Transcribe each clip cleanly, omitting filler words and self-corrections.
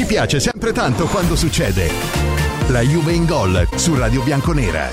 Ci piace sempre tanto quando succede. La Juve in Gol su Radio Bianconera.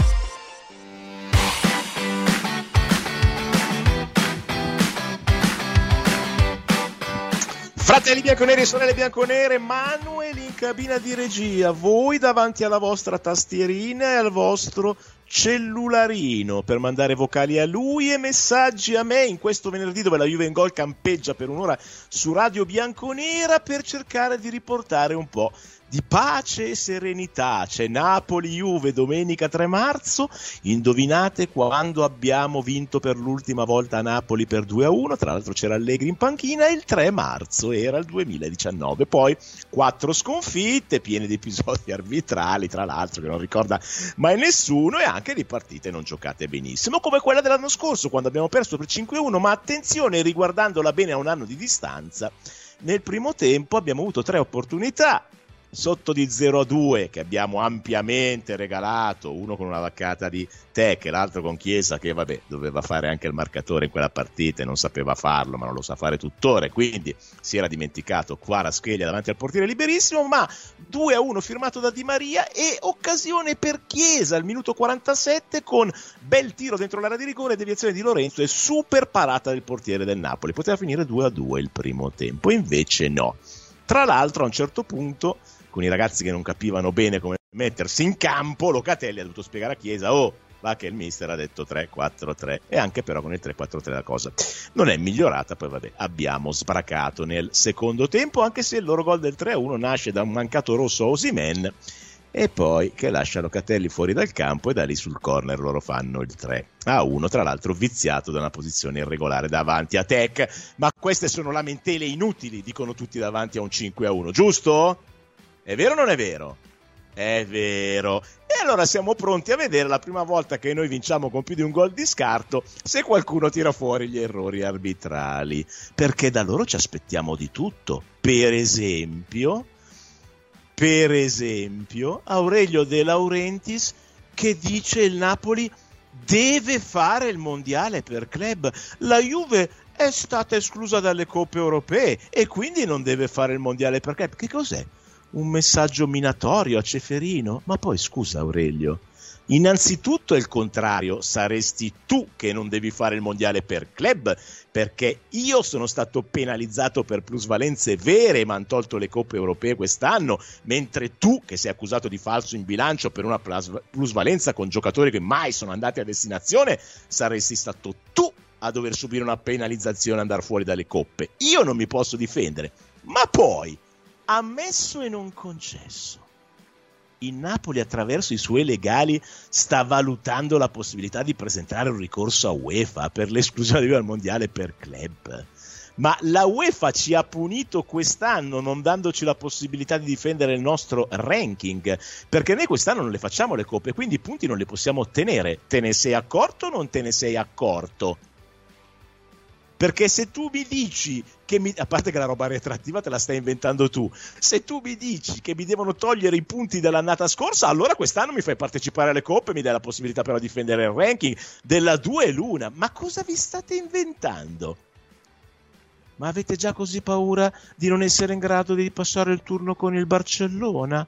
Fratelli bianconeri e sorelle bianconere, Manuel in cabina di regia, voi davanti alla vostra tastierina e al vostro cellularino per mandare vocali a lui e messaggi a me in questo venerdì dove la Juve in Gol campeggia per un'ora su Radio Bianconera per cercare di riportare un po' di pace e serenità. C'è Napoli-Juve domenica 3 marzo, indovinate quando abbiamo vinto per l'ultima volta a Napoli per 2-1, tra l'altro c'era Allegri in panchina, il 3 marzo era il 2019, poi 4 sconfitte piene di episodi arbitrali, tra l'altro che non ricorda mai nessuno, e anche di partite non giocate benissimo, come quella dell'anno scorso quando abbiamo perso per 5-1, ma attenzione, riguardandola bene a un anno di distanza, nel primo tempo abbiamo avuto 3 opportunità, sotto di 0-2 che abbiamo ampiamente regalato, uno con una vaccata di Tec e l'altro con Chiesa che vabbè doveva fare anche il marcatore in quella partita e non sapeva farlo, ma non lo sa fare tuttora, quindi si era dimenticato Kvaratskhelia davanti al portiere liberissimo, ma 2-1 firmato da Di Maria e occasione per Chiesa al minuto 47 con bel tiro dentro l'area di rigore, deviazione di Lorenzo e super parata del portiere del Napoli, poteva finire 2-2 il primo tempo, invece no. Tra l'altro a un certo punto con i ragazzi che non capivano bene come mettersi in campo, Locatelli ha dovuto spiegare a Chiesa, va che il mister ha detto 3-4-3, e anche però con il 3-4-3 la cosa non è migliorata, poi vabbè abbiamo sbracato nel secondo tempo, anche se il loro gol del 3-1 nasce da un mancato rosso a Osimhen e poi che lascia Locatelli fuori dal campo e da lì sul corner loro fanno il 3-1, tra l'altro viziato da una posizione irregolare davanti a Tec, ma queste sono lamentele inutili, dicono tutti davanti a un 5-1, giusto? È vero o non è vero? È vero. E allora siamo pronti a vedere la prima volta che noi vinciamo con più di un gol di scarto se qualcuno tira fuori gli errori arbitrali, perché da loro ci aspettiamo di tutto. Per esempio Aurelio De Laurentiis che dice il Napoli deve fare il mondiale per club, la Juve è stata esclusa dalle coppe europee e quindi non deve fare il mondiale per club. Che cos'è? Un messaggio minatorio a Ceferino? Ma poi scusa Aurelio, innanzitutto è il contrario, saresti tu che non devi fare il mondiale per club, perché io sono stato penalizzato per plusvalenze vere, ma hanno tolto le coppe europee quest'anno, mentre tu che sei accusato di falso in bilancio per una plusvalenza con giocatori che mai sono andati a destinazione, saresti stato tu a dover subire una penalizzazione e andare fuori dalle coppe. Io non mi posso difendere, ma poi ammesso e non concesso, il Napoli attraverso i suoi legali sta valutando la possibilità di presentare un ricorso a UEFA per l'esclusione dal mondiale per club, ma la UEFA ci ha punito quest'anno non dandoci la possibilità di difendere il nostro ranking, perché noi quest'anno non le facciamo le coppe, quindi i punti non li possiamo ottenere. Te ne sei accorto o non te ne sei accorto? Perché se tu mi dici che a parte che la roba retroattiva te la stai inventando tu, se tu mi dici che mi devono togliere i punti dell'annata scorsa, allora quest'anno mi fai partecipare alle coppe, mi dai la possibilità però di difendere il ranking della 2-1. Ma cosa vi state inventando? Ma avete già così paura di non essere in grado di passare il turno con il Barcellona?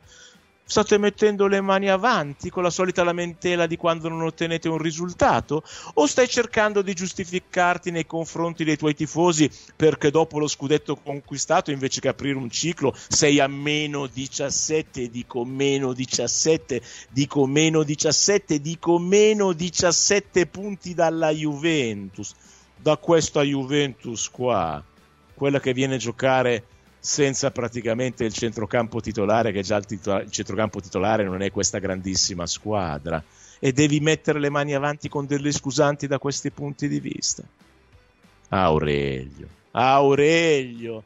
State mettendo le mani avanti con la solita lamentela di quando non ottenete un risultato? O stai cercando di giustificarti nei confronti dei tuoi tifosi perché dopo lo scudetto conquistato, invece che aprire un ciclo, sei a -17, dico -17, dico -17, dico -17 punti dalla Juventus, da questa Juventus qua, quella che viene a giocare senza praticamente il centrocampo titolare, che già il centrocampo titolare non è questa grandissima squadra, e devi mettere le mani avanti con delle scusanti da questi punti di vista. Aurelio,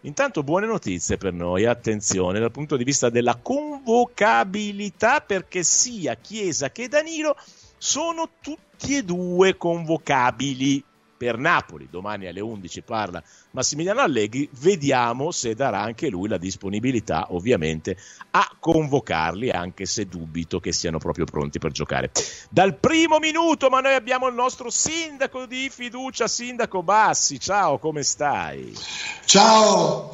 intanto buone notizie per noi, attenzione dal punto di vista della convocabilità, perché sia Chiesa che Danilo sono tutti e due convocabili. per Napoli. Domani alle 11 parla Massimiliano Allegri, vediamo se darà anche lui la disponibilità ovviamente a convocarli, anche se dubito che siano proprio pronti per giocare dal primo minuto. Ma noi abbiamo il nostro sindaco di fiducia, sindaco Bassi. Ciao, come stai? Ciao,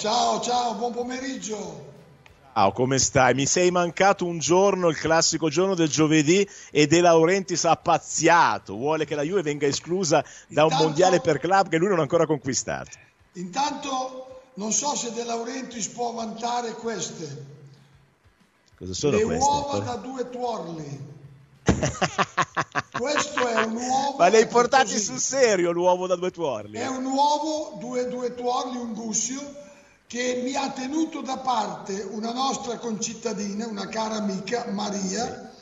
buon pomeriggio. Ciao, come stai? Mi sei mancato un giorno, il classico giorno del giovedì, e De Laurentiis ha pazziato, vuole che la Juve venga esclusa da un mondiale per club che lui non ha ancora conquistato. Intanto non so se De Laurentiis può vantare queste. Cosa sono le queste? Uova da due tuorli. Questo è un uovo. Ma li hai portati sul serio l'uovo da due tuorli? È un uovo, due tuorli, un guscio, che mi ha tenuto da parte una nostra concittadina, una cara amica, Maria,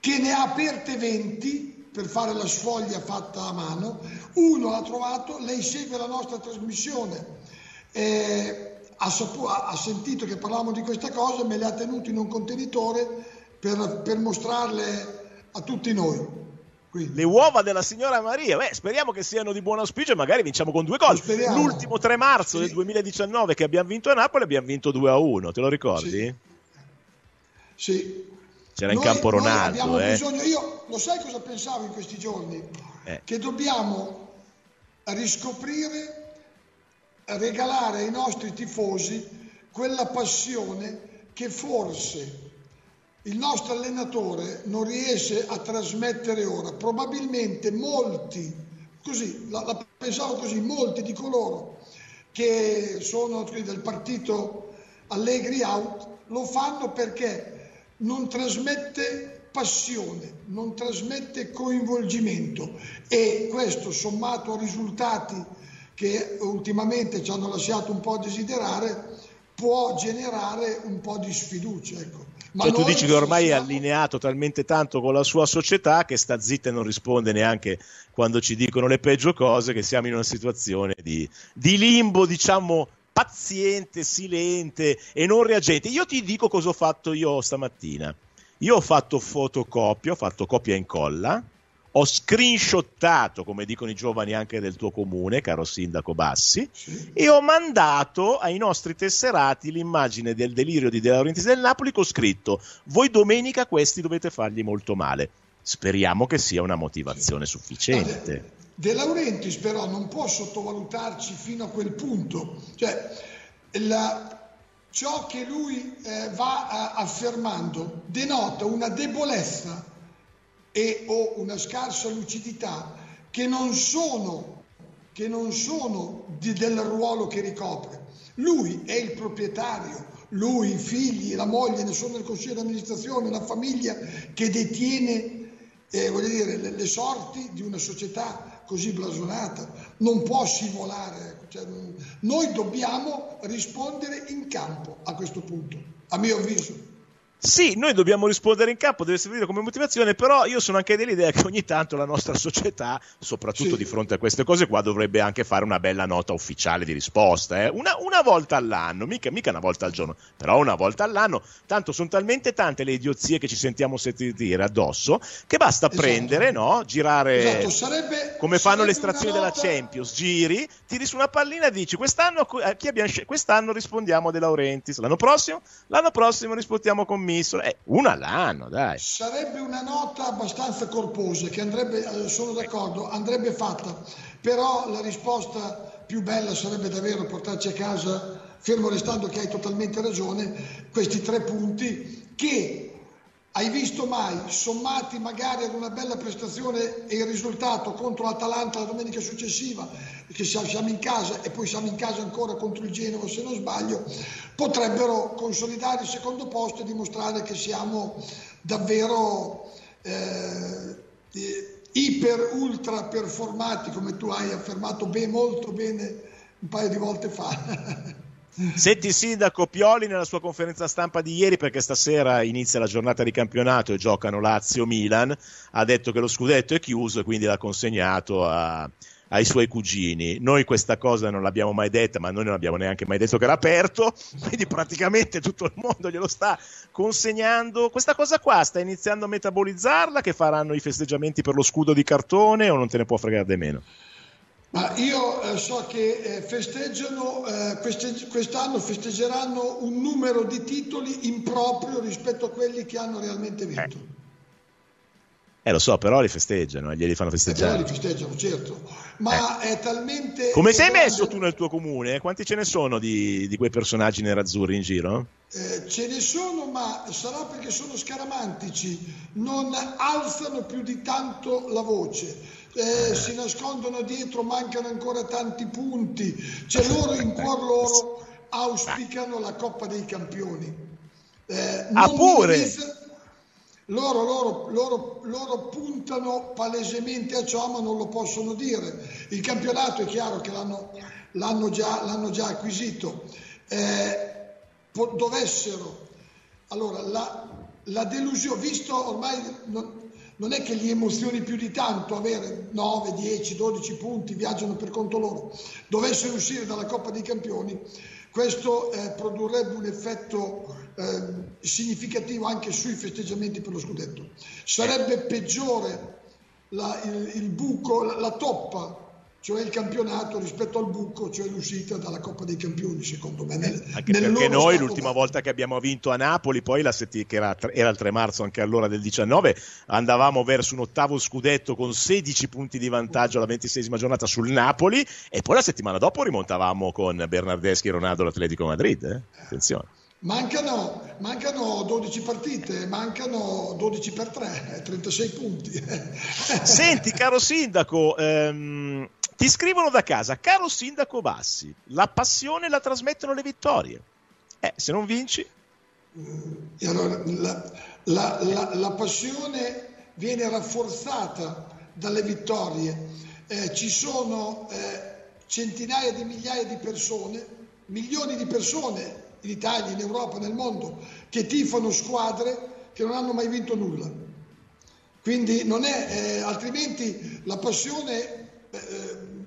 che ne ha aperte 20 per fare la sfoglia fatta a mano. Uno l'ha trovato, lei segue la nostra trasmissione, ha sentito che parlavamo di questa cosa, me le ha tenute in un contenitore per mostrarle a tutti noi. Le uova della signora Maria, speriamo che siano di buon auspicio e magari vinciamo con 2 gol. L'ultimo 3 marzo del 2019 che abbiamo vinto a Napoli, abbiamo vinto 2-1, te lo ricordi? Sì. C'era in campo Ronaldo. Abbiamo bisogno, io lo sai cosa pensavo in questi giorni? Che dobbiamo riscoprire, regalare ai nostri tifosi quella passione che forse il nostro allenatore non riesce a trasmettere ora. Probabilmente molti di coloro che sono del partito Allegri out lo fanno perché non trasmette passione, non trasmette coinvolgimento, e questo, sommato a risultati che ultimamente ci hanno lasciato un po' a desiderare, può generare un po' di sfiducia, ecco. Cioè, tu dici che ormai è allineato talmente tanto con la sua società che sta zitta e non risponde neanche quando ci dicono le peggio cose, che siamo in una situazione di limbo, diciamo, paziente, silente e non reagente. Io ti dico cosa ho fatto io stamattina. Io ho fatto fotocopia, ho fatto copia e incolla, ho screenshottato, come dicono i giovani anche del tuo comune, caro sindaco Bassi, e ho mandato ai nostri tesserati l'immagine del delirio di De Laurentiis del Napoli con scritto: voi domenica questi dovete fargli molto male. Speriamo che sia una motivazione sufficiente. De Laurentiis però non può sottovalutarci fino a quel punto. Cioè, ciò che lui va affermando denota una debolezza e o una scarsa lucidità che non sono del ruolo che ricopre. Lui è il proprietario, lui, i figli, la moglie, ne sono nel consiglio di amministrazione, una famiglia che detiene le sorti di una società così blasonata. Non può scivolare. Cioè, noi dobbiamo rispondere in campo a questo punto, a mio avviso. Sì, noi dobbiamo rispondere in campo, deve servire come motivazione, però io sono anche dell'idea che ogni tanto la nostra società, soprattutto di fronte a queste cose qua, dovrebbe anche fare una bella nota ufficiale di risposta, una volta all'anno, mica una volta al giorno, però una volta all'anno. Tanto sono talmente tante le idiozie che ci sentiamo sentire addosso che basta prendere, no? Girare, come fanno le estrazioni della Champions, giri, tiri su una pallina e dici: quest'anno quest'anno rispondiamo a De Laurentiis, l'anno prossimo rispondiamo con una all'anno, dai. Sarebbe una nota abbastanza corposa che andrebbe, sono d'accordo, andrebbe fatta, però la risposta più bella sarebbe davvero portarci a casa, fermo restando che hai totalmente ragione, questi 3 punti che hai visto mai, sommati magari ad una bella prestazione e il risultato contro l'Atalanta la domenica successiva, che siamo in casa e poi siamo in casa ancora contro il Genova se non sbaglio, potrebbero consolidare il secondo posto e dimostrare che siamo davvero iper ultra performati, come tu hai affermato molto bene un paio di volte fa. Senti, sindaco, Pioli nella sua conferenza stampa di ieri, perché stasera inizia la giornata di campionato e giocano Lazio-Milan, ha detto che lo scudetto è chiuso e quindi l'ha consegnato ai suoi cugini. Noi questa cosa non l'abbiamo mai detta, ma noi non abbiamo neanche mai detto che era aperto, quindi praticamente tutto il mondo glielo sta consegnando. Questa cosa qua sta iniziando a metabolizzarla, che faranno i festeggiamenti per lo scudo di cartone, o non te ne può fregare di meno? Ma io so che festeggiano, quest'anno festeggeranno un numero di titoli improprio rispetto a quelli che hanno realmente vinto. Lo so, però li festeggiano, glieli fanno festeggiare. Li festeggiano, certo. Ma è talmente... Come sei messo tu nel tuo comune? Quanti ce ne sono di quei personaggi nerazzurri in giro? Ce ne sono, ma sarà perché sono scaramantici, non alzano più di tanto la voce. Si nascondono dietro, mancano ancora tanti punti, cioè loro in cuor loro auspicano la Coppa dei Campioni, loro puntano palesemente a ciò, ma non lo possono dire. Il campionato è chiaro che l'hanno già acquisito. Dovessero, allora la delusione, visto ormai non è che li emozioni più di tanto avere 9, 10, 12 punti, viaggiano per conto loro, dovessero uscire dalla Coppa dei Campioni, questo produrrebbe un effetto significativo anche sui festeggiamenti per lo scudetto. Sarebbe peggiore il buco, la toppa, cioè il campionato, rispetto al buco, cioè l'uscita dalla Coppa dei Campioni, secondo me. Anche perché noi l'ultima volta che abbiamo vinto a Napoli, poi era il 3 marzo anche allora del 19, andavamo verso un ottavo scudetto con 16 punti di vantaggio alla 26esima giornata sul Napoli, e poi la settimana dopo rimontavamo con Bernardeschi e Ronaldo l'Atletico Madrid. Attenzione. Mancano 12 partite, mancano 12 per 3, 36 punti. Senti, caro sindaco, ti scrivono da casa: caro sindaco Bassi, la passione la trasmettono le vittorie. Se non vinci? E allora, la passione viene rafforzata dalle vittorie. Ci sono centinaia di migliaia di persone, milioni di persone in Italia, in Europa, nel mondo, che tifano squadre che non hanno mai vinto nulla. Quindi non è, altrimenti la passione...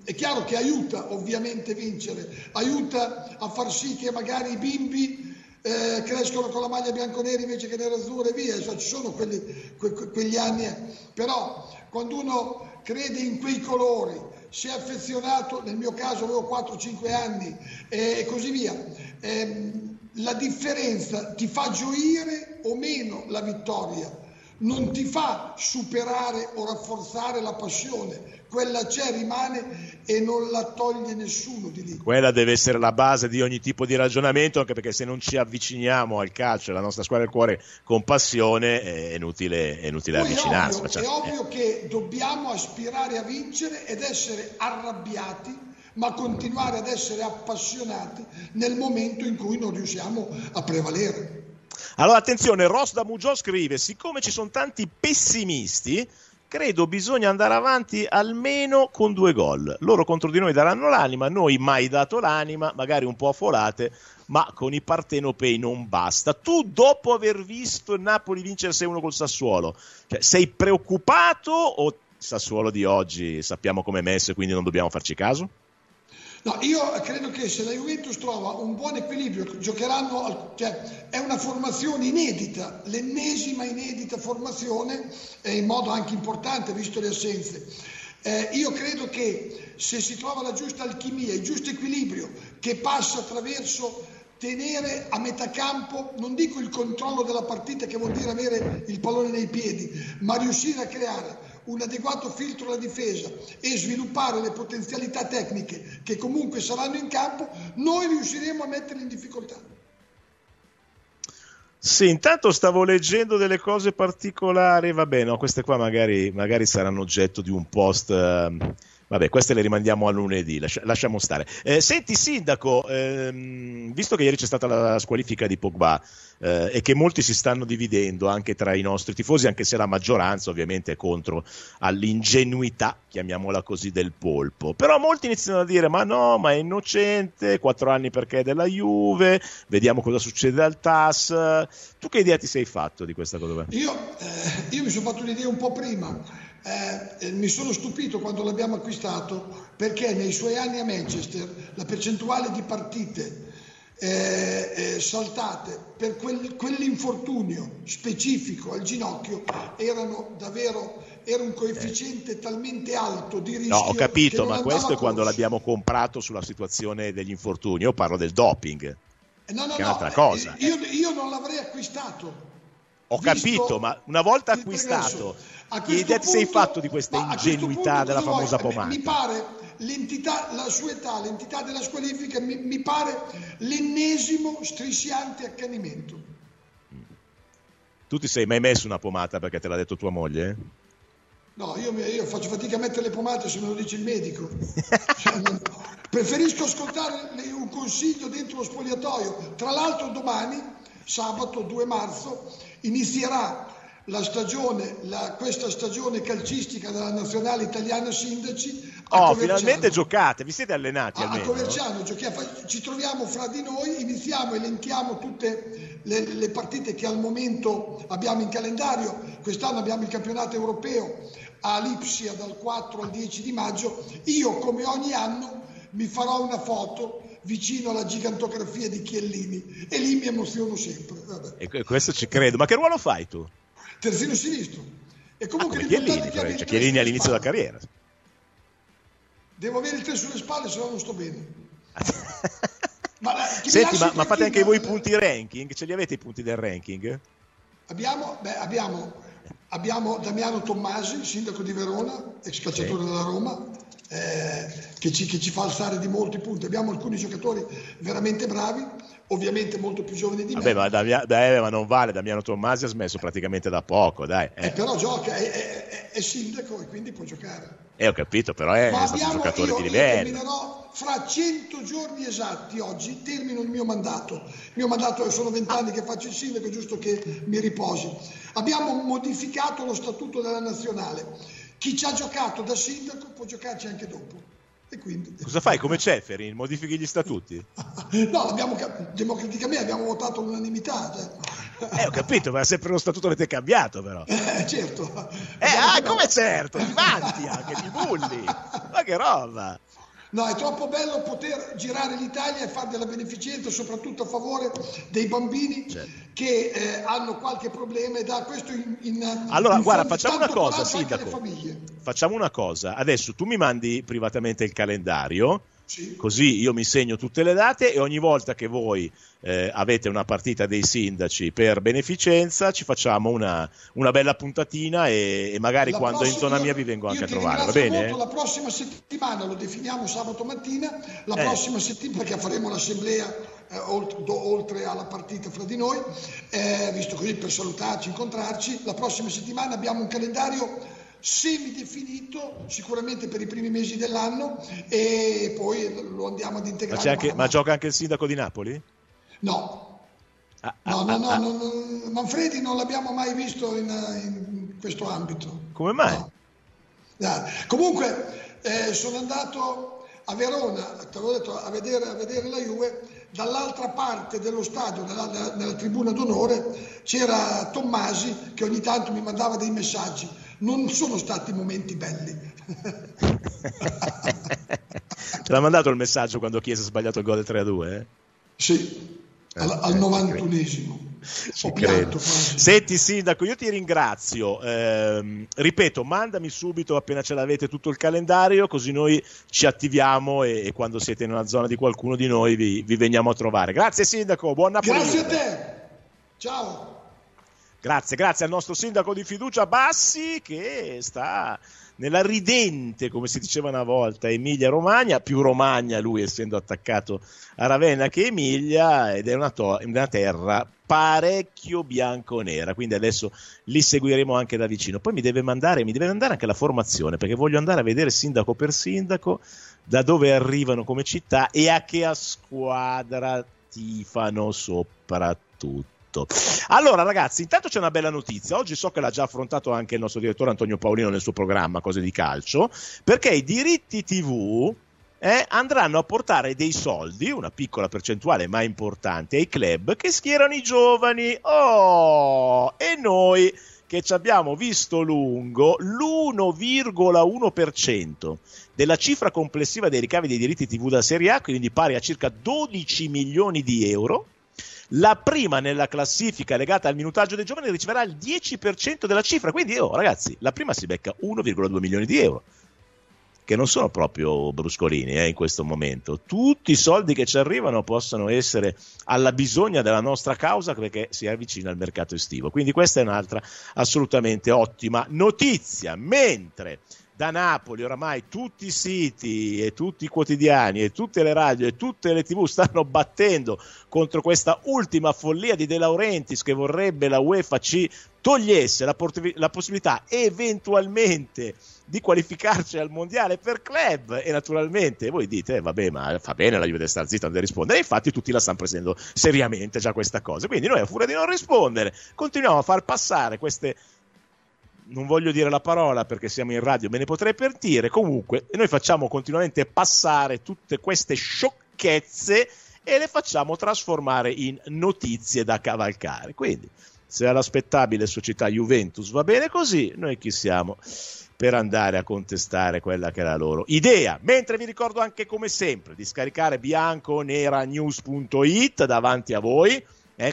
è chiaro che aiuta ovviamente a vincere, aiuta a far sì che magari i bimbi crescono con la maglia bianconera invece che nerazzurra e via, cioè, ci sono quegli anni, però quando uno crede in quei colori, si è affezionato, nel mio caso avevo 4-5 anni e così via, la differenza ti fa gioire o meno la vittoria, non ti fa superare o rafforzare la passione. Quella c'è, rimane e non la toglie nessuno di lì. Quella deve essere la base di ogni tipo di ragionamento, anche perché se non ci avviciniamo al calcio, alla nostra squadra del cuore, con passione, è inutile avvicinarsi. È ovvio che dobbiamo aspirare a vincere ed essere arrabbiati, ma continuare ad essere appassionati nel momento in cui non riusciamo a prevalere. Allora, attenzione, Ross da Mugiò scrive: siccome ci sono tanti pessimisti, credo bisogna andare avanti almeno con 2 gol. Loro contro di noi daranno l'anima, noi mai dato l'anima, magari un po' affolate, ma con i partenopei non basta. Tu, dopo aver visto il Napoli vincere 6-1 col Sassuolo, cioè, sei preoccupato o il Sassuolo di oggi sappiamo com'è messo e quindi non dobbiamo farci caso? No, io credo che se la Juventus trova un buon equilibrio, giocheranno, cioè è una formazione inedita, l'ennesima inedita formazione, in modo anche importante visto le assenze. Io credo che se si trova la giusta alchimia, il giusto equilibrio, che passa attraverso tenere a metà campo, non dico il controllo della partita, che vuol dire avere il pallone nei piedi, ma riuscire a creare un adeguato filtro alla difesa e sviluppare le potenzialità tecniche che comunque saranno in campo, noi riusciremo a metterli in difficoltà. Sì, intanto stavo leggendo delle cose particolari, vabbè, no, queste qua magari saranno oggetto di un post, vabbè, queste le rimandiamo a lunedì, lasciamo stare. Senti sindaco, visto che ieri c'è stata la squalifica di Pogba e che molti si stanno dividendo anche tra i nostri tifosi, anche se la maggioranza ovviamente è contro all'ingenuità, chiamiamola così, del polpo, però molti iniziano a dire: ma no, ma è innocente, 4 anni perché è della Juve, vediamo cosa succede al TAS. Tu che idea ti sei fatto di questa cosa? Io mi sono fatto un'idea un po' prima, mi sono stupito quando l'abbiamo acquistato, perché nei suoi anni a Manchester la percentuale di partite saltate per quell'infortunio specifico al ginocchio erano davvero era un coefficiente talmente alto di rischio. No, ho capito, ma questo è quando l'abbiamo comprato sulla situazione degli infortuni. Io parlo del doping, che è un'altra cosa. Io non l'avrei acquistato. Ho capito, ma una volta acquistato, chiedete se hai fatto di questa ingenuità della famosa pomata. Mi pare l'entità, la sua età, l'entità della squalifica, mi pare l'ennesimo strisciante accanimento. Tu ti sei mai messo una pomata perché te l'ha detto tua moglie? No, io faccio fatica a mettere le pomate se me lo dice il medico. Preferisco ascoltare un consiglio dentro lo spogliatoio. Tra l'altro domani, sabato 2 marzo, inizierà la stagione, questa stagione calcistica della nazionale italiana sindaci. Oh, finalmente giocate, vi siete allenati almeno. A Coverciano giochiamo, ci troviamo fra di noi, iniziamo, elenchiamo tutte le partite che al momento abbiamo in calendario. Quest'anno abbiamo il campionato europeo a Lipsia dal 4 al 10 di maggio. Io, come ogni anno, mi farò una foto vicino alla gigantografia di Chiellini e lì mi emoziono sempre. Vabbè. E questo ci credo. Ma che ruolo fai tu? Terzino sinistro. E comunque Chiellini all'inizio della carriera. Devo avere il 3 sulle spalle, se no non sto bene. Senti, ma fate anche voi i punti ranking? Ce li avete i punti del ranking? Abbiamo Damiano Tommasi, sindaco di Verona, ex calciatore della Roma, che ci fa alzare di molti punti. Abbiamo alcuni giocatori veramente bravi, ovviamente molto più giovani di me. Ma non vale, Damiano Tommasi ha smesso praticamente da poco, dai. Però gioca, è sindaco e quindi può giocare. Ho capito, però è stato un giocatore di livello. Terminerò fra 100 giorni esatti, oggi termino il mio mandato. Il mio mandato sono 20 anni che faccio il sindaco, è giusto che mi riposi. Abbiamo modificato lo statuto della nazionale. Chi ci ha giocato da sindaco può giocarci anche dopo. E quindi cosa fai come Ceferin? Modifichi gli statuti? No, democraticamente abbiamo votato all'unanimità. Cioè. Ho capito, ma sempre lo statuto avete cambiato, però. Certo. Come certo, ti vanti anche, ti bulli. Ma che roba! No, è troppo bello poter girare l'Italia e fare della beneficenza, soprattutto a favore dei bambini che hanno qualche problema e da questo allora, guarda, facciamo una cosa, sindaco. Facciamo una cosa. Adesso tu mi mandi privatamente il calendario, sì. Così io mi segno tutte le date e ogni volta che voi avete una partita dei sindaci per beneficenza ci facciamo una bella puntatina e magari quando è in zona mia vi vengo anche a trovare, va bene? La prossima settimana lo definiamo sabato mattina, la prossima settimana, perché faremo l'assemblea oltre alla partita fra di noi, visto così per salutarci, incontrarci. La prossima settimana abbiamo un calendario semidefinito sicuramente per i primi mesi dell'anno e poi lo andiamo ad integrare. Ma gioca anche il sindaco di Napoli? No, Manfredi non l'abbiamo mai visto in questo ambito. Come mai? No. Comunque sono andato a Verona, te l'avevo detto, a vedere la Juve. Dall'altra parte dello stadio, nella tribuna d'onore, c'era Tommasi che ogni tanto mi mandava dei messaggi. Non sono stati momenti belli. Te l'ha mandato il messaggio quando Chiesa ha sbagliato il gol del 3-2? Sì. Al 91esimo. Senti sindaco, io ti ringrazio, ripeto, mandami subito appena ce l'avete tutto il calendario, così noi ci attiviamo e quando siete in una zona di qualcuno di noi vi veniamo a trovare. Grazie sindaco, buon Napoli. Grazie a te, ciao. Grazie al nostro sindaco di fiducia Bassi, che sta nella ridente, come si diceva una volta, Emilia-Romagna, più Romagna lui essendo attaccato a Ravenna che Emilia, ed è una terra parecchio bianconera, quindi adesso li seguiremo anche da vicino. Poi mi deve mandare anche la formazione, perché voglio andare a vedere sindaco per sindaco da dove arrivano come città e a che squadra tifano soprattutto. Allora ragazzi, intanto c'è una bella notizia. Oggi so che l'ha già affrontato anche il nostro direttore Antonio Paolino nel suo programma Cose di Calcio, perché i diritti TV andranno a portare dei soldi, una piccola percentuale ma importante, ai club che schierano i giovani. Oh, e noi che ci abbiamo visto lungo, l'1,1% della cifra complessiva dei ricavi dei diritti TV da Serie A, quindi pari a circa 12 milioni di euro, la prima nella classifica legata al minutaggio dei giovani riceverà il 10% della cifra, quindi ragazzi, la prima si becca 1,2 milioni di euro, che non sono proprio bruscolini in questo momento. Tutti i soldi che ci arrivano possono essere alla bisogna della nostra causa, perché si avvicina il mercato estivo, quindi questa è un'altra assolutamente ottima notizia. Mentre da Napoli oramai tutti i siti e tutti i quotidiani e tutte le radio e tutte le tv stanno battendo contro questa ultima follia di De Laurentiis, che vorrebbe la UEFA ci togliesse la possibilità eventualmente di qualificarci al mondiale per club. E naturalmente voi dite vabbè, ma fa bene la Juve star zitta, non deve rispondere, e infatti tutti la stanno prendendo seriamente già questa cosa, quindi noi a furia di non rispondere continuiamo a far passare queste, non voglio dire la parola perché siamo in radio, me ne potrei pentire, comunque noi facciamo continuamente passare tutte queste sciocchezze e le facciamo trasformare in notizie da cavalcare. Quindi se alla spettabile società Juventus va bene così, noi chi siamo per andare a contestare quella che è la loro idea? Mentre vi ricordo anche, come sempre, di scaricare bianconeranews.it davanti a voi,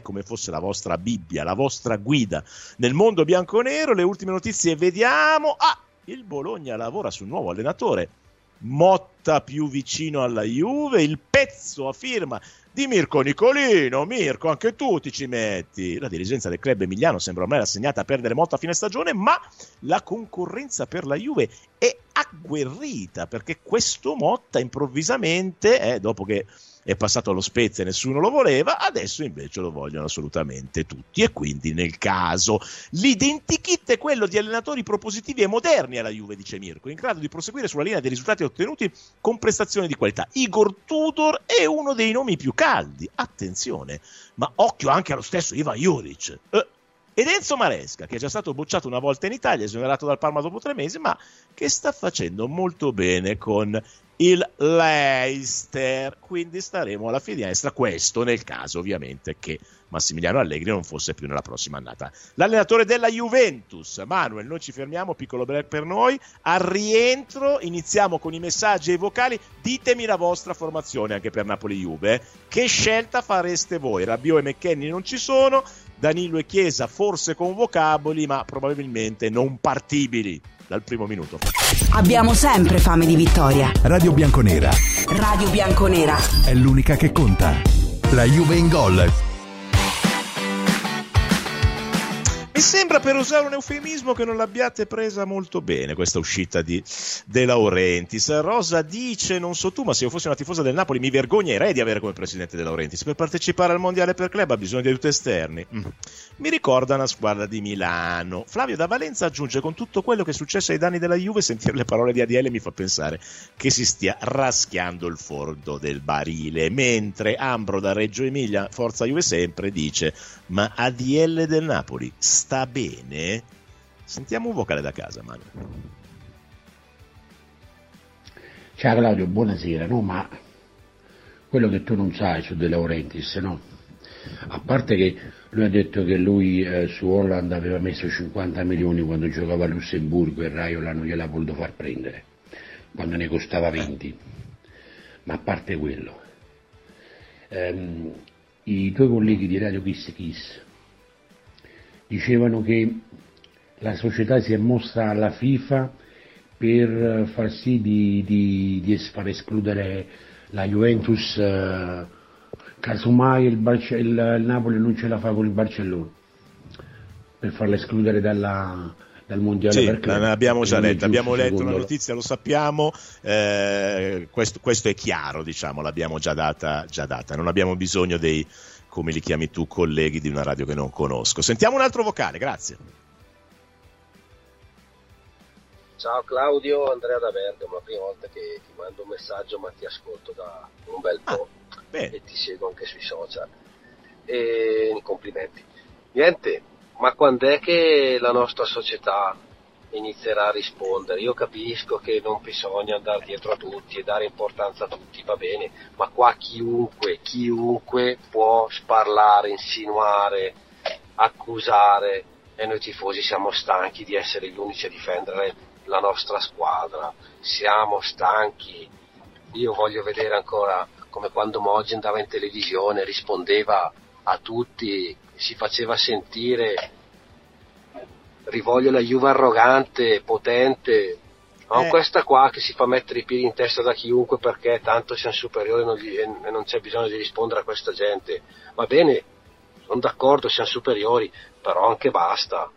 come fosse la vostra Bibbia, la vostra guida nel mondo bianconero. Le ultime notizie, vediamo. Il Bologna lavora sul nuovo allenatore, Motta più vicino alla Juve, il pezzo a firma di Mirko Nicolino. Mirko, anche tu ti ci metti. La dirigenza del club emiliano sembra ormai rassegnata a perdere Motta a fine stagione, ma la concorrenza per la Juve è agguerrita, perché questo Motta improvvisamente, dopo che è passato allo Spezia e nessuno lo voleva, adesso invece lo vogliono assolutamente tutti, e quindi nel caso l'identikit è quello di allenatori propositivi e moderni alla Juve, dice Mirko, in grado di proseguire sulla linea dei risultati ottenuti con prestazioni di qualità. Igor Tudor è uno dei nomi più caldi, attenzione, ma occhio anche allo stesso Ivan Juric, ed Enzo Maresca, che è già stato bocciato una volta in Italia, esonerato dal Parma dopo 3 mesi, ma che sta facendo molto bene con il Leicester. Quindi staremo alla finestra, questo nel caso ovviamente che Massimiliano Allegri non fosse più nella prossima annata l'allenatore della Juventus. Manuel, noi ci fermiamo, piccolo break per noi, al rientro iniziamo con i messaggi e i vocali. Ditemi la vostra formazione anche per Napoli-Juve, che scelta fareste voi? Rabiot e McKennie non ci sono, Danilo e Chiesa forse convocabili ma probabilmente non partibili dal primo minuto. Abbiamo sempre fame di vittoria. Radio Bianconera. Radio Bianconera è l'unica che conta. La Juve in Gol. Mi sembra, per usare un eufemismo, che non l'abbiate presa molto bene questa uscita di De Laurentiis. Rosa dice, non so tu, ma se io fossi una tifosa del Napoli mi vergognerei di avere come presidente De Laurentiis. Per partecipare al mondiale per club ha bisogno di aiuti esterni. Mi ricorda una squadra di Milano. Flavio da Valenza aggiunge, con tutto quello che è successo ai danni della Juve, sentire le parole di ADL mi fa pensare che si stia raschiando il fondo del barile. Mentre Ambro da Reggio Emilia, forza Juve sempre, dice, ma ADL del Napoli sta bene? Sentiamo un vocale da casa, Manu. Ciao Claudio, buonasera. No, ma quello che tu non sai su De Laurentiis, no? A parte che lui ha detto che lui su Holland aveva messo 50 milioni quando giocava a Lussemburgo e Raiola non gliel'ha voluto far prendere, quando ne costava 20. Ma a parte quello, i tuoi colleghi di Radio Kiss Kiss dicevano che la società si è mossa alla FIFA per far sì di far escludere la Juventus, casomai il Napoli non ce la fa con il Barcellona, per farla escludere dal mondiale. Sì, abbiamo già letto, abbiamo letto una notizia, lo sappiamo, questo è chiaro, diciamo, l'abbiamo già data, non abbiamo bisogno dei, come li chiami tu, colleghi di una radio che non conosco. Sentiamo un altro vocale, grazie. Ciao Claudio, Andrea da Bergamo, la prima volta che ti mando un messaggio, ma ti ascolto da un bel po', e ti seguo anche sui social, e complimenti. Niente, ma quand'è che la nostra società inizierà a rispondere? Io capisco che non bisogna andare dietro a tutti e dare importanza a tutti, va bene, ma qua chiunque può sparlare, insinuare, accusare, e noi tifosi siamo stanchi di essere gli unici a difendere la nostra squadra, siamo stanchi. Io voglio vedere ancora come quando Moggi andava in televisione, rispondeva a tutti, si faceva sentire, rivoglio la Juve arrogante, potente, ma questa qua che si fa mettere i piedi in testa da chiunque perché tanto siamo superiori e non c'è bisogno di rispondere a questa gente. Va bene, sono d'accordo, siamo superiori, però anche basta.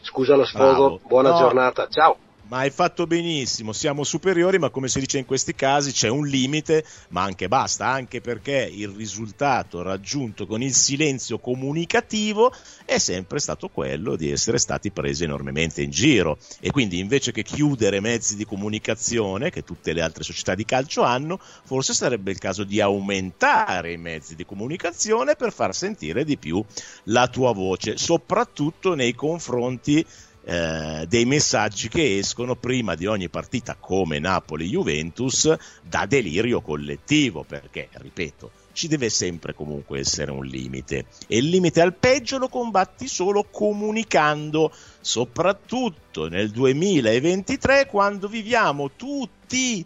Scusa lo sfogo, buona giornata, ciao. Ma hai fatto benissimo, siamo superiori, ma come si dice in questi casi c'è un limite, ma anche basta, anche perché il risultato raggiunto con il silenzio comunicativo è sempre stato quello di essere stati presi enormemente in giro, e quindi invece che chiudere mezzi di comunicazione che tutte le altre società di calcio hanno, forse sarebbe il caso di aumentare i mezzi di comunicazione per far sentire di più la tua voce, soprattutto nei confronti dei messaggi che escono prima di ogni partita come Napoli-Juventus da delirio collettivo, perché, ripeto, ci deve sempre comunque essere un limite, e il limite al peggio lo combatti solo comunicando, soprattutto nel 2023, quando viviamo tutti,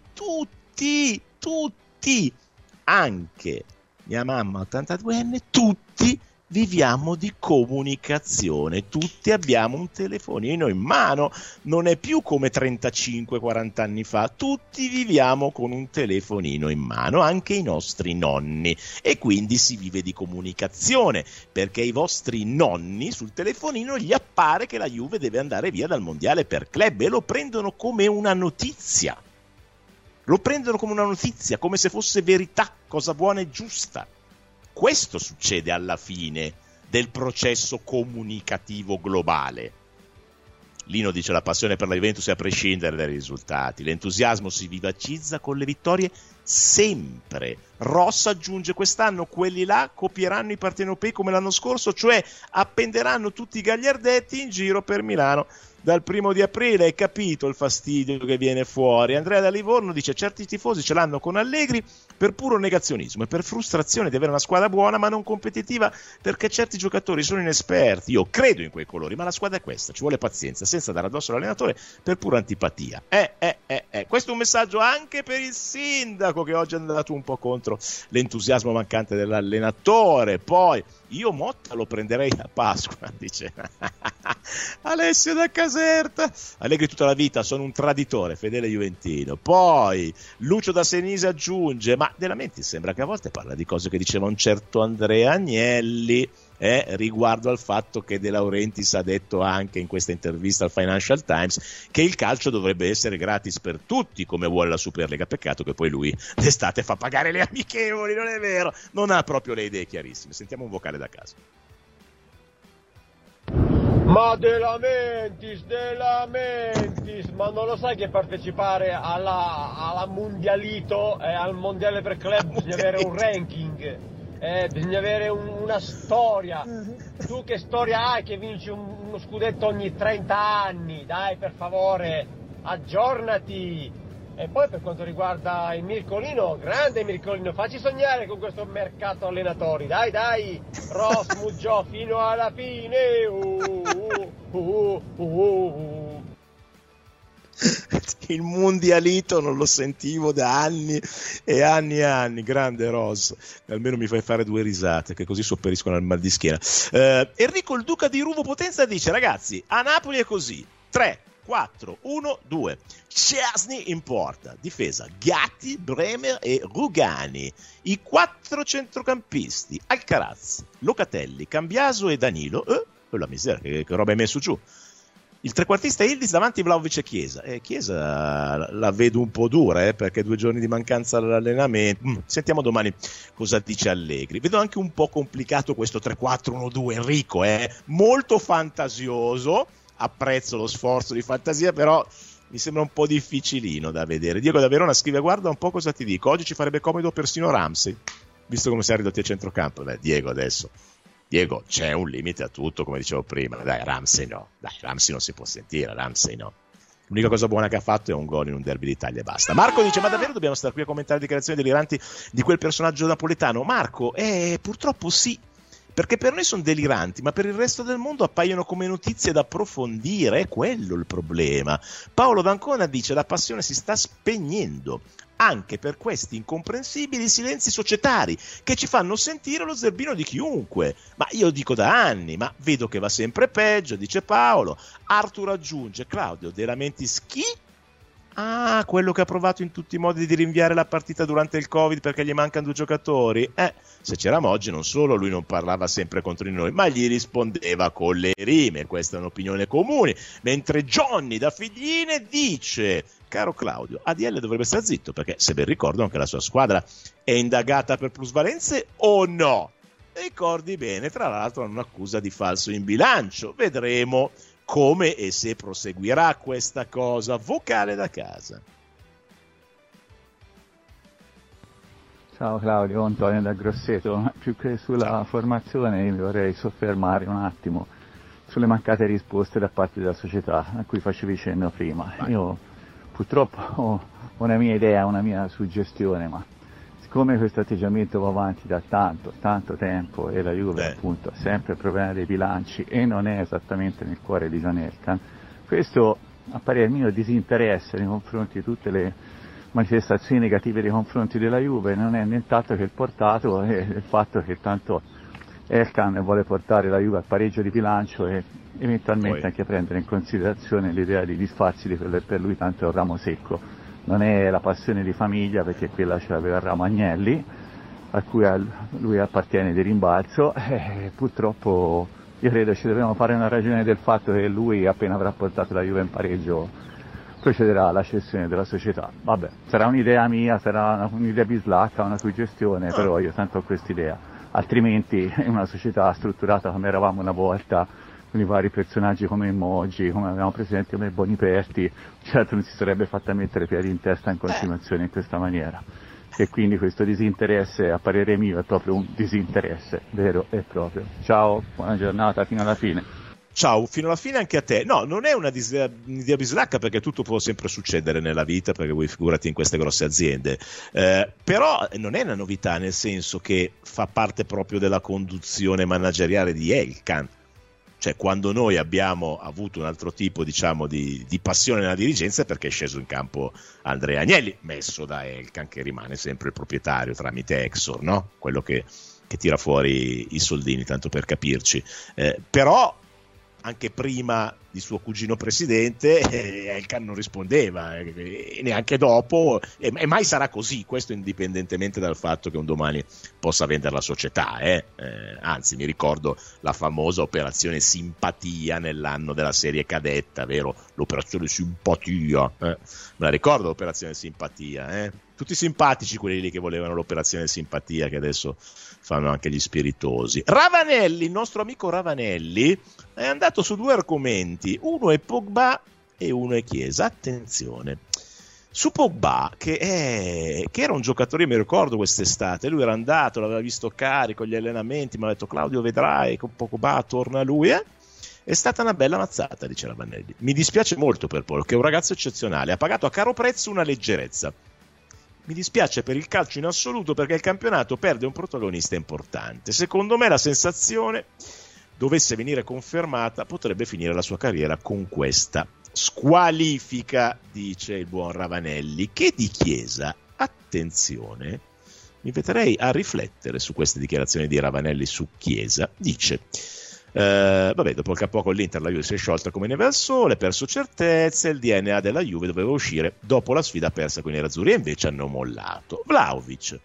anche mia mamma 82enne, tutti viviamo di comunicazione, tutti abbiamo un telefonino in mano, non è più come 35-40 anni fa, tutti viviamo con un telefonino in mano, anche i nostri nonni, e quindi si vive di comunicazione, perché i vostri nonni sul telefonino gli appare che la Juve deve andare via dal mondiale per club e lo prendono come una notizia, come se fosse verità, cosa buona e giusta. Questo succede alla fine del processo comunicativo globale. Lino dice: la passione per la Juventus è a prescindere dai risultati, l'entusiasmo si vivacizza con le vittorie sempre. Rossa aggiunge: quest'anno quelli là copieranno i partenopei come l'anno scorso, cioè appenderanno tutti i gagliardetti in giro per Milano dal 1 aprile. Hai capito il fastidio che viene fuori? Andrea da Livorno dice: certi tifosi ce l'hanno con Allegri per puro negazionismo e per frustrazione di avere una squadra buona ma non competitiva, perché certi giocatori sono inesperti. Io credo in quei colori, ma la squadra è questa, ci vuole pazienza senza dare addosso all'allenatore per pura antipatia. Questo è un messaggio anche per il sindaco, che oggi è andato un po' contro l'entusiasmo mancante dell'allenatore. Poi io Motta lo prenderei a Pasqua, dice Alessio da Caserta. Allegri tutta la vita, sono un traditore, fedele juventino. Poi Lucio da Senise aggiunge: ma De Laurentiis sembra che a volte parla di cose che diceva un certo Andrea Agnelli, riguardo al fatto che De Laurentiis ha detto anche in questa intervista al Financial Times che il calcio dovrebbe essere gratis per tutti come vuole la Superlega. Peccato che poi lui d'estate fa pagare le amichevoli, non è vero? Non ha proprio le idee chiarissime. Sentiamo un vocale da casa. Ma De Laurentiis, ma non lo sai che partecipare alla Mundialito e al Mondiale per Club bisogna avere un ranking, bisogna avere una storia. Tu che storia hai che vinci uno scudetto ogni 30 anni? Dai, per favore, aggiornati. E poi per quanto riguarda il Mircolino, grande Mircolino, facci sognare con questo mercato allenatori, dai, Ross Muggio fino alla fine. Il mondialito non lo sentivo da anni e anni. Grande Ros, almeno mi fai fare due risate che così sopperiscono al mal di schiena. Enrico il Duca di Ruvo Potenza dice: ragazzi, a Napoli è così, 3-4-1-2, Szczesny in porta, difesa Gatti, Bremer e Rugani, i 4 centrocampisti Alcaraz, Locatelli, Cambiaso e Danilo. La miseria, che roba hai messo giù. Il trequartista Ildiz, davanti Vlahović e Chiesa. Chiesa la vedo un po' dura, perché 2 giorni di mancanza all'allenamento. Sentiamo domani cosa dice Allegri. Vedo anche un po' complicato questo 3-4-1-2, Enrico, molto fantasioso. Apprezzo lo sforzo di fantasia, però mi sembra un po' difficilino da vedere. Diego da Verona scrive: guarda un po' cosa ti dico, oggi ci farebbe comodo persino Ramsey, visto come si è ridotti a centrocampo. Diego, adesso c'è un limite a tutto, come dicevo prima. Ramsey non si può sentire, L'unica cosa buona che ha fatto è un gol in un derby d'Italia e basta. Marco dice: ma davvero dobbiamo stare qui a commentare le dichiarazioni deliranti di quel personaggio napoletano? Marco, purtroppo sì, perché per noi sono deliranti, ma per il resto del mondo appaiono come notizie da approfondire, è quello il problema. Paolo D'Ancona dice: la passione si sta spegnendo anche per questi incomprensibili silenzi societari che ci fanno sentire lo zerbino di chiunque. Ma io dico da anni, ma vedo che va sempre peggio, dice Paolo. Arthur aggiunge: Claudio, De Laurentiis chi? Ah, quello che ha provato in tutti i modi di rinviare la partita durante il Covid perché gli mancano due giocatori. Se c'eravamo oggi, non solo lui non parlava sempre contro di noi, ma gli rispondeva con le rime. Questa è un'opinione comune. Mentre Johnny da Figline dice: caro Claudio, ADL dovrebbe stare zitto perché, se ben ricordo, anche la sua squadra è indagata per plusvalenze o no? Ricordi bene, tra l'altro hanno un'accusa di falso in bilancio. Vedremo come e se proseguirà questa cosa. Vocale da casa. Ciao Claudio, Antonio da Grosseto. Più che sulla formazione mi vorrei soffermare un attimo sulle mancate risposte da parte della società a cui facevi cenno prima. Vai. Io purtroppo ho una mia idea, una mia suggestione, ma siccome questo atteggiamento va avanti da tanto tempo e la Juve appunto ha sempre il problema dei bilanci e non è esattamente nel cuore di Zanelka, questo a parer mio disinteresse nei confronti di tutte le manifestazioni negative nei confronti della Juve non è nient'altro che il portato e il fatto che tanto Elkan vuole portare la Juve al pareggio di bilancio e eventualmente anche prendere in considerazione l'idea di disfarsi di quello che per lui tanto è un ramo secco. Non è la passione di famiglia, perché quella ce l'aveva Ramagnelli, a cui lui appartiene di rimbalzo, e purtroppo io credo ci dobbiamo fare una ragione del fatto che lui, appena avrà portato la Juve in pareggio, procederà alla cessione della società. Vabbè, sarà un'idea mia, sarà un'idea bislacca, una suggestione, però io tanto ho quest'idea. Altrimenti in una società strutturata come eravamo una volta, con i vari personaggi come Moggi, come abbiamo presente come Boniperti, certo non si sarebbe fatta mettere piedi in testa in continuazione in questa maniera. E quindi questo disinteresse, a parere mio, è proprio un disinteresse vero e proprio. Ciao, buona giornata fino alla fine. Ciao, fino alla fine anche a te. No, non è un'idea bislacca, perché tutto può sempre succedere nella vita, perché voi figurati in queste grosse aziende, però non è una novità, nel senso che fa parte proprio della conduzione manageriale di Elkan. Cioè, quando noi abbiamo avuto un altro tipo, diciamo, di passione nella dirigenza, perché è sceso in campo Andrea Agnelli, messo da Elkan, che rimane sempre il proprietario tramite Exor, no? Quello che tira fuori i soldini, tanto per capirci. Però anche prima di suo cugino presidente Elkan non rispondeva, neanche dopo, e mai sarà così, questo indipendentemente dal fatto che un domani possa vendere la società. Anzi, mi ricordo la famosa operazione simpatia nell'anno della serie cadetta, vero? L'operazione simpatia, me la ricordo l'operazione simpatia, tutti simpatici quelli lì che volevano l'operazione simpatia, che adesso fanno anche gli spiritosi. Ravanelli, il nostro amico Ravanelli, è andato su due argomenti, uno è Pogba e uno è Chiesa. Attenzione su Pogba, che era un giocatore, mi ricordo quest'estate, lui era andato, l'aveva visto carico gli allenamenti, mi ha detto: Claudio, vedrai con Pogba torna lui, È stata una bella mazzata, dice Ravanelli. Mi dispiace molto per Pogba, che è un ragazzo eccezionale, ha pagato a caro prezzo una leggerezza. Mi dispiace per il calcio in assoluto, perché il campionato perde un protagonista importante. Secondo me la sensazione, dovesse venire confermata, potrebbe finire la sua carriera con questa squalifica, dice il buon Ravanelli. Che di Chiesa, attenzione, mi vedrei a riflettere su queste dichiarazioni di Ravanelli su Chiesa. Dice: vabbè, dopo il capocco all'Inter la Juve si è sciolta come neve al sole, perso certezze, il DNA della Juve doveva uscire dopo la sfida persa con i nerazzurri e invece hanno mollato. Vlahović,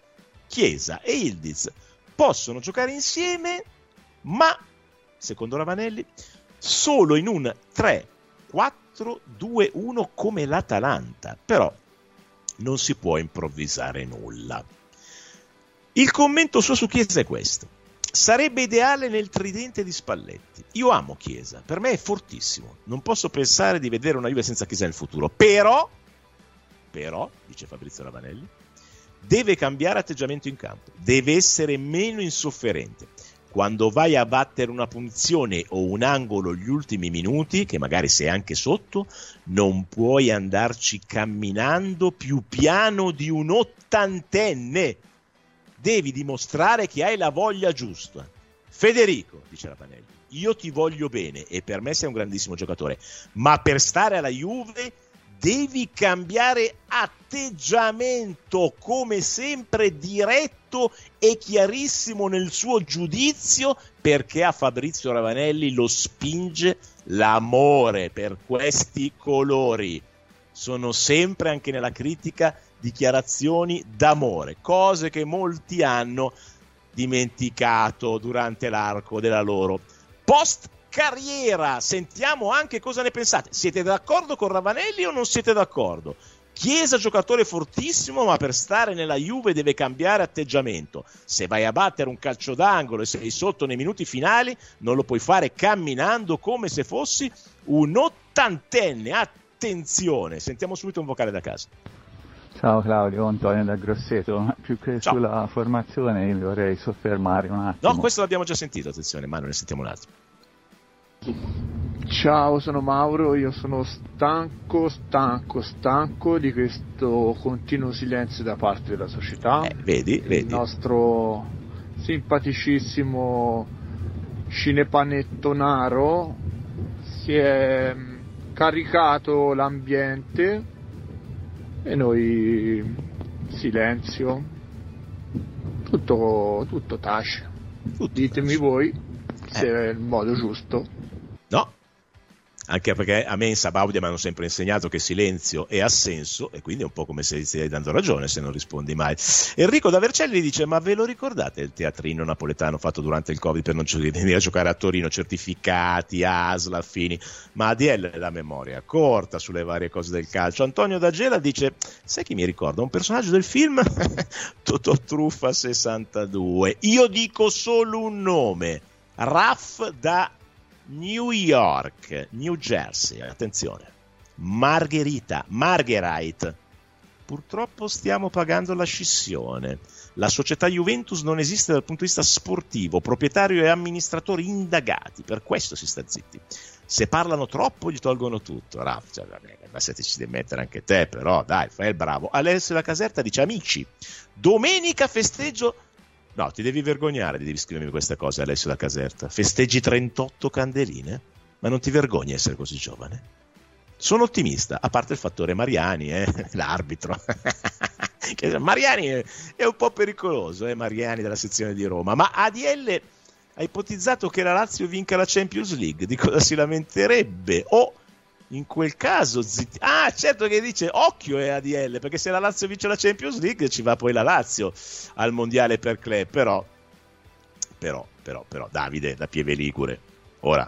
Chiesa e Yildiz possono giocare insieme, ma secondo Ravanelli solo in un 3-4-2-1 come l'Atalanta, però non si può improvvisare nulla. Il commento suo su Chiesa è questo: sarebbe ideale nel tridente di Spalletti. Io amo Chiesa, per me è fortissimo, non posso pensare di vedere una Juve senza Chiesa nel futuro, però, dice Fabrizio Ravanelli, deve cambiare atteggiamento in campo, deve essere meno insofferente. Quando vai a battere una punizione o un angolo gli ultimi minuti, che magari sei anche sotto, non puoi andarci camminando più piano di un ottantenne. Devi dimostrare che hai la voglia giusta, Federico, dice Ravanelli, io ti voglio bene e per me sei un grandissimo giocatore, ma per stare alla Juve devi cambiare atteggiamento, come sempre diretto e chiarissimo nel suo giudizio, perché a Fabrizio Ravanelli lo spinge l'amore per questi colori. Sono sempre, anche nella critica, dichiarazioni d'amore, cose che molti hanno dimenticato durante l'arco della loro post carriera. Sentiamo anche cosa ne pensate. Siete d'accordo con Ravanelli o non siete d'accordo? Chiesa giocatore fortissimo, ma per stare nella Juve deve cambiare atteggiamento. Se vai a battere un calcio d'angolo e sei sotto nei minuti finali, non lo puoi fare camminando come se fossi un ottantenne. Attenzione, sentiamo subito un vocale da casa. Ciao Claudio, Antonio da Grosseto. Più che ciao. Sulla formazione io vorrei soffermare un attimo. No, questo l'abbiamo già sentito, attenzione, ma ne sentiamo un altro. Ciao, sono Mauro, io sono stanco di questo continuo silenzio da parte della società. Vedi. Il nostro simpaticissimo cinepanettonaro si è caricato l'ambiente e noi silenzio, tutto tace. Ditemi voi se è il modo giusto. No, anche perché a me in Sabaudia mi hanno sempre insegnato che silenzio è assenso, e quindi è un po' come se stai dando ragione se non rispondi mai. Enrico da Vercelli dice: ma ve lo ricordate il teatrino napoletano fatto durante il Covid per non venire a giocare a Torino, certificati, ASL, affini? Ma ADL è la memoria corta sulle varie cose del calcio. Antonio da Gela dice: sai chi mi ricorda? Un personaggio del film Tototruffa 62. Io dico solo un nome, Raff da New York, New Jersey, attenzione, Margherite, purtroppo stiamo pagando la scissione, la società Juventus non esiste dal punto di vista sportivo, proprietario e amministratori indagati, per questo si sta zitti, se parlano troppo gli tolgono tutto. Raf, cioè, ma se ti ci devi mettere anche te però, dai, fai il bravo. Alessio da Caserta dice: amici, domenica festeggio. No, ti devi vergognare di scrivermi queste cose, Alessio da Caserta. Festeggi 38 candeline? Ma non ti vergogni essere così giovane? Sono ottimista, a parte il fattore Mariani, l'arbitro. Mariani è un po' pericoloso, Mariani della sezione di Roma. Ma ADL ha ipotizzato che la Lazio vinca la Champions League. Di cosa si lamenterebbe? O in quel caso zitti. Ah, certo che dice occhio ADL, perché se la Lazio vince la Champions League ci va poi la Lazio al mondiale per club. Però Davide da Pieve Ligure, ora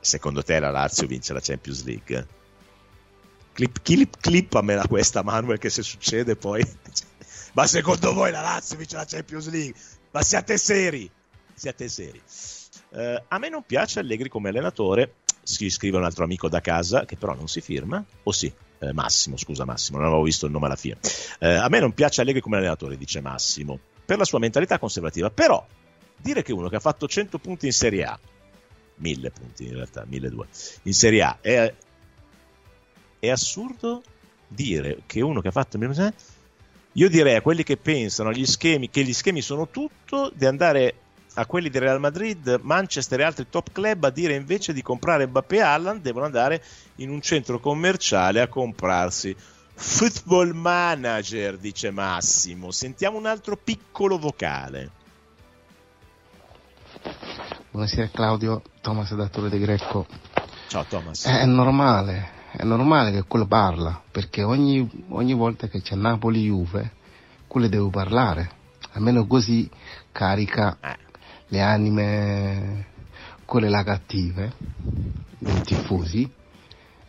secondo te la Lazio vince la Champions League? Clippamela questa, Manuel, che se succede poi ma secondo voi la Lazio vince la Champions League? Ma siate seri. A me non piace Allegri come allenatore. Si scrive un altro amico da casa che però non si firma, Massimo, non avevo visto il nome alla fine. A me non piace Allegri come allenatore, dice Massimo, per la sua mentalità conservativa, però dire che uno che ha fatto 100 punti in Serie A, 1000 punti in realtà, 1200 in Serie A, è assurdo. Dire che uno che ha fatto, io direi a quelli che pensano agli schemi, che gli schemi sono tutto, di andare a quelli del Real Madrid, Manchester e altri top club a dire invece di comprare Mbappé e Haaland devono andare in un centro commerciale a comprarsi Football Manager, dice Massimo. Sentiamo un altro piccolo vocale. Buonasera Claudio, Thomas da Torre De Greco. Ciao Thomas. È normale che quello parla, perché ogni volta che c'è Napoli-Juve quello deve parlare, almeno così carica le anime, quelle là cattive dei tifosi,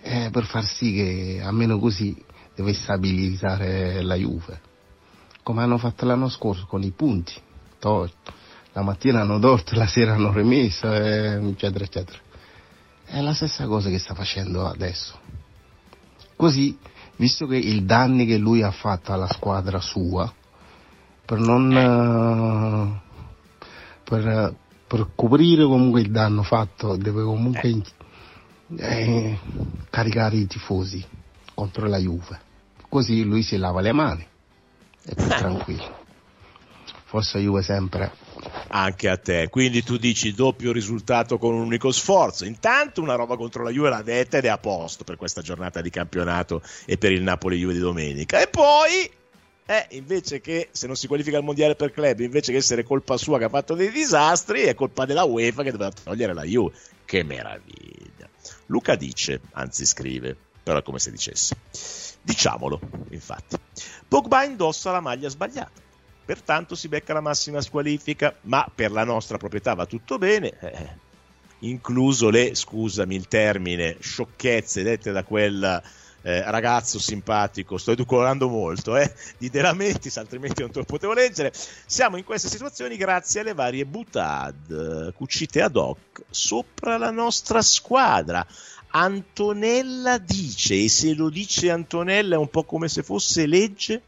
per far sì che almeno così deve stabilizzare la Juve, come hanno fatto l'anno scorso con i punti tolto, la mattina hanno tolto, la sera hanno rimesso, eccetera, è la stessa cosa che sta facendo adesso. Così, visto che il danno che lui ha fatto alla squadra sua per coprire comunque il danno fatto, deve comunque caricare i tifosi contro la Juve, così lui si lava le mani e più tranquillo. Forse Juve sempre. anche a te, quindi tu dici doppio risultato con un unico sforzo. Intanto una roba contro la Juve l'ha detta ed è a posto per questa giornata di campionato e per il Napoli-Juve di domenica, e poi invece che, se non si qualifica al mondiale per club, invece che essere colpa sua che ha fatto dei disastri, è colpa della UEFA che doveva togliere la Juve. Che meraviglia. Luca dice, anzi scrive, però è come se dicesse, diciamolo infatti, Pogba indossa la maglia sbagliata, pertanto si becca la massima squalifica, ma per la nostra proprietà va tutto bene, incluso le, scusami il termine, sciocchezze dette da quel ragazzo simpatico, sto edulcorando molto, di De Laurentiis, altrimenti non te lo potevo leggere. Siamo in queste situazioni grazie alle varie butade cucite ad hoc sopra la nostra squadra. Antonella dice, e se lo dice Antonella è un po' come se fosse legge,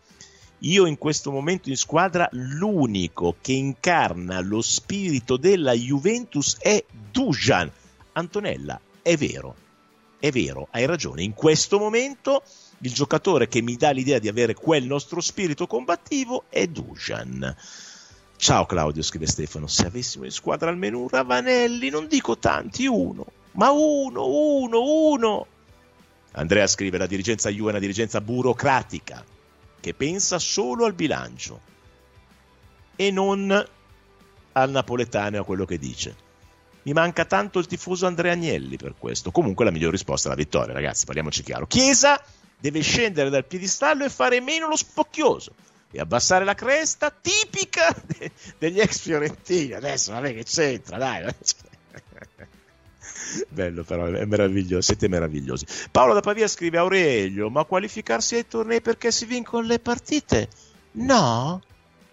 io in questo momento in squadra l'unico che incarna lo spirito della Juventus è Dujan. Antonella, è vero, hai ragione. In questo momento il giocatore che mi dà l'idea di avere quel nostro spirito combattivo è Dujan. Ciao Claudio, scrive Stefano, se avessimo in squadra almeno un Ravanelli, non dico tanti, uno, ma uno. Andrea scrive, la dirigenza Juve è una dirigenza burocratica che pensa solo al bilancio e non al napoletano e a quello che dice. Mi manca tanto il tifoso Andrea Agnelli per questo. Comunque la miglior risposta è la vittoria, ragazzi, parliamoci chiaro. Chiesa deve scendere dal piedistallo e fare meno lo spocchioso e abbassare la cresta tipica degli ex fiorentini. Adesso vabbè, che c'entra, dai. Bello, però è meraviglioso, siete meravigliosi. Paolo da Pavia scrive, Aurelio, ma qualificarsi ai tornei perché si vincono le partite? No,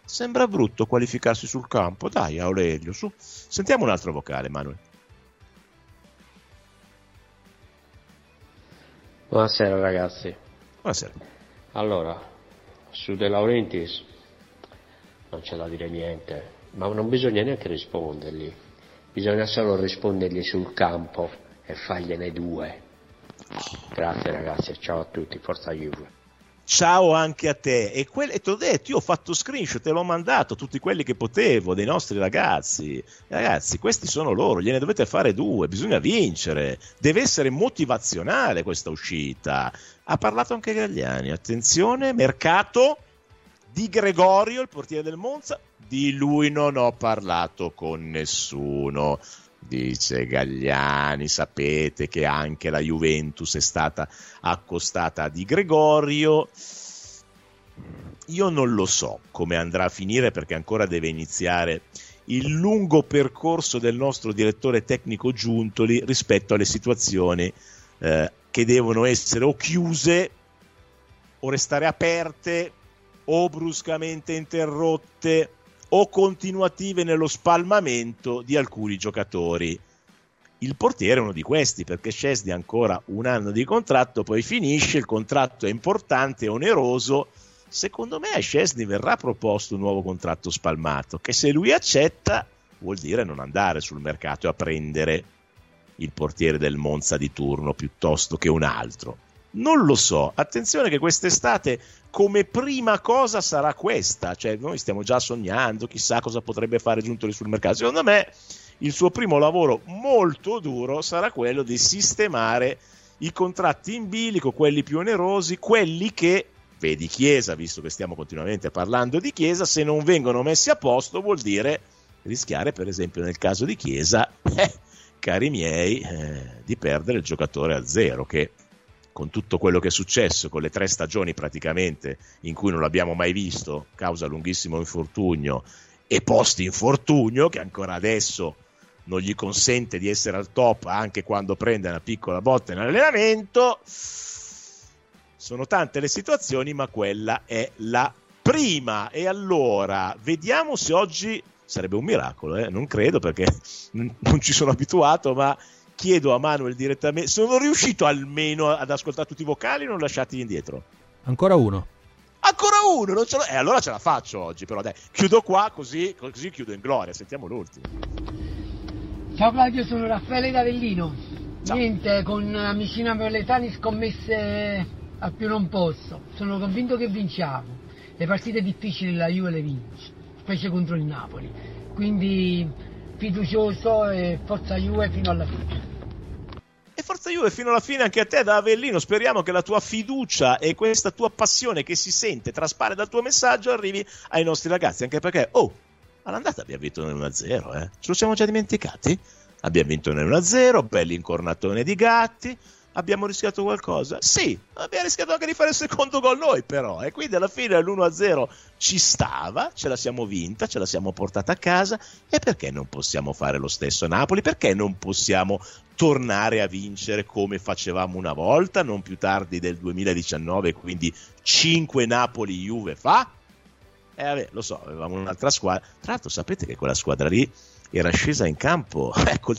sembra brutto qualificarsi sul campo, dai Aurelio, su. Sentiamo un altro vocale, Manuel. Buonasera ragazzi. Buonasera. Allora, su De Laurentiis non c'è da dire niente, ma non bisogna neanche rispondergli. Bisogna solo rispondergli sul campo e fargliene due. Grazie ragazzi, ciao a tutti, forza Juve. Ciao anche a te, e te l'ho detto, io ho fatto screenshot, te l'ho mandato, tutti quelli che potevo, dei nostri ragazzi. Ragazzi, questi sono loro, gliene dovete fare due, bisogna vincere, deve essere motivazionale questa uscita. Ha parlato anche Galliani, attenzione, mercato Di Gregorio, il portiere del Monza, di lui non ho parlato con nessuno, dice Galliani. Sapete che anche la Juventus è stata accostata a Di Gregorio. Io non lo so come andrà a finire, perché ancora deve iniziare il lungo percorso del nostro direttore tecnico Giuntoli rispetto alle situazioni che devono essere o chiuse o restare aperte, o bruscamente interrotte, o continuative nello spalmamento di alcuni giocatori. Il portiere è uno di questi, perché Szczesny ha ancora un anno di contratto, poi finisce, il contratto è importante, è oneroso. Secondo me a Szczesny verrà proposto un nuovo contratto spalmato, che se lui accetta vuol dire non andare sul mercato e a prendere il portiere del Monza di turno piuttosto che un altro. Non lo so, attenzione che quest'estate come prima cosa sarà questa, cioè noi stiamo già sognando, chissà cosa potrebbe fare Giuntoli sul mercato. Secondo me il suo primo lavoro molto duro sarà quello di sistemare i contratti in bilico, quelli più onerosi, quelli che, vedi Chiesa, visto che stiamo continuamente parlando di Chiesa, se non vengono messi a posto vuol dire rischiare, per esempio nel caso di Chiesa, cari miei, di perdere il giocatore a zero, che con tutto quello che è successo, con le 3 stagioni praticamente in cui non l'abbiamo mai visto, causa lunghissimo infortunio e post-infortunio, che ancora adesso non gli consente di essere al top anche quando prende una piccola botta in allenamento. Sono tante le situazioni, ma quella è la prima. E allora, vediamo se oggi, sarebbe un miracolo, non credo perché non ci sono abituato, ma chiedo a Manuel direttamente, sono riuscito almeno ad ascoltare tutti i vocali, non lasciati indietro? Ancora uno? Non ce l'ho... allora ce la faccio oggi, però dai, chiudo qua così chiudo in gloria, sentiamo l'ultimo. Ciao Claudio, sono Raffaele d'Avellino. Ciao. Niente, con amici napoletani scommesse a più non posso, sono convinto che vinciamo, le partite difficili la Juve le vince, specie contro il Napoli. quindi fiducioso e forza Juve fino alla fine. E forza Juve fino alla fine anche a te da Avellino, speriamo che la tua fiducia e questa tua passione che si sente, traspare dal tuo messaggio, arrivi ai nostri ragazzi, anche perché all'andata abbiamo vinto 1-0, ce lo siamo già dimenticati? Abbiamo vinto 1-0, bell'incornatone di Gatti. Abbiamo rischiato qualcosa? Sì, abbiamo rischiato anche di fare il secondo gol noi però, e quindi alla fine l'1-0 ci stava, ce la siamo vinta, ce la siamo portata a casa, e perché non possiamo fare lo stesso a Napoli? Perché non possiamo tornare a vincere come facevamo una volta, non più tardi del 2019, quindi 5 Napoli-Juve fa? Vabbè, lo so, avevamo un'altra squadra, tra l'altro sapete che quella squadra lì era scesa in campo col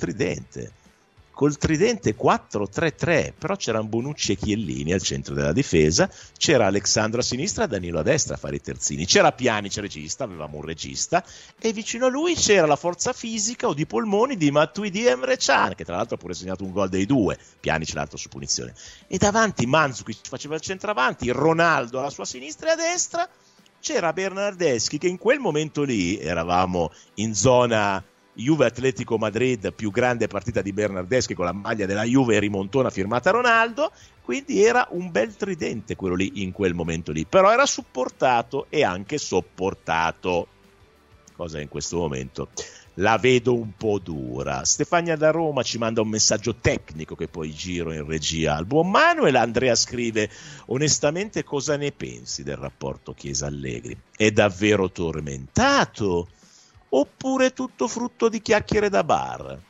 tridente 4-3-3, però c'erano Bonucci e Chiellini al centro della difesa, c'era Alessandro a sinistra e Danilo a destra a fare i terzini, c'era Pjanic regista, avevamo un regista, e vicino a lui c'era la forza fisica o di polmoni di Matuidi e Emre Can, che tra l'altro ha pure segnato un gol dei due, Pjanic l'altro su punizione, e davanti Mandzukic faceva il centravanti, Ronaldo alla sua sinistra e a destra c'era Bernardeschi, che in quel momento lì eravamo in zona Juve Atletico Madrid, più grande partita di Bernardeschi con la maglia della Juve rimontona firmata Ronaldo, quindi era un bel tridente quello lì in quel momento lì, però era supportato e anche sopportato, cosa in questo momento la vedo un po' dura. Stefania da Roma ci manda un messaggio tecnico che poi giro in regia al buon Manuel. Andrea scrive: onestamente cosa ne pensi del rapporto Chiesa-Allegri? È davvero tormentato? Oppure tutto frutto di chiacchiere da bar?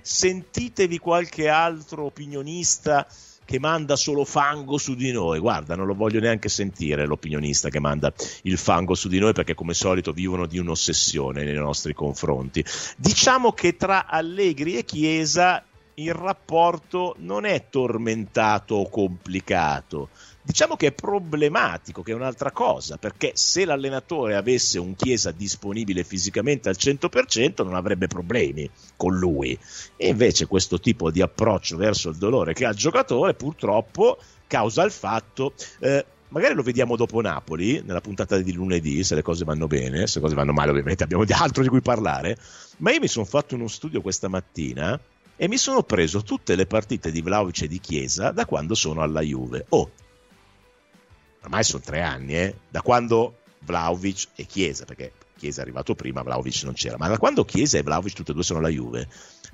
Sentitevi qualche altro opinionista che manda solo fango su di noi. Guarda, non lo voglio neanche sentire l'opinionista che manda il fango su di noi, perché come solito vivono di un'ossessione nei nostri confronti. Diciamo che tra Allegri e Chiesa il rapporto non è tormentato o complicato. Diciamo che è problematico, che è un'altra cosa, perché se l'allenatore avesse un Chiesa disponibile fisicamente al 100% non avrebbe problemi con lui, e invece questo tipo di approccio verso il dolore che ha il giocatore purtroppo causa il fatto, magari lo vediamo dopo Napoli, nella puntata di lunedì, se le cose vanno bene, se le cose vanno male ovviamente abbiamo altro di cui parlare, ma io mi sono fatto uno studio questa mattina e mi sono preso tutte le partite di Vlahović e di Chiesa da quando sono alla Juve, ormai sono 3 anni, da quando Vlahović e Chiesa, perché Chiesa è arrivato prima, Vlahović non c'era, ma da quando Chiesa e Vlahović tutte e due sono alla Juve,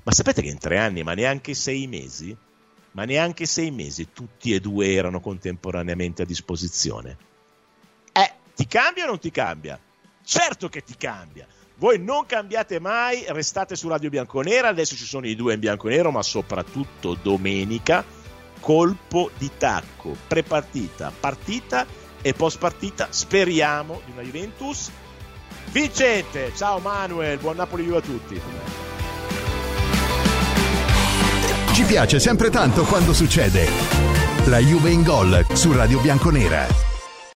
ma sapete che in 3 anni, ma neanche sei mesi, tutti e due erano contemporaneamente a disposizione. Ti cambia o non ti cambia? Certo che ti cambia! Voi non cambiate mai, restate su Radio Bianconera, adesso ci sono i due in bianconero, ma soprattutto domenica colpo di tacco, prepartita, partita e post partita, speriamo di una Juventus vincente. Ciao Manuel, buon Napoli-Juve a tutti. Ci piace sempre tanto quando succede. La Juve in Gol su Radio Bianconera.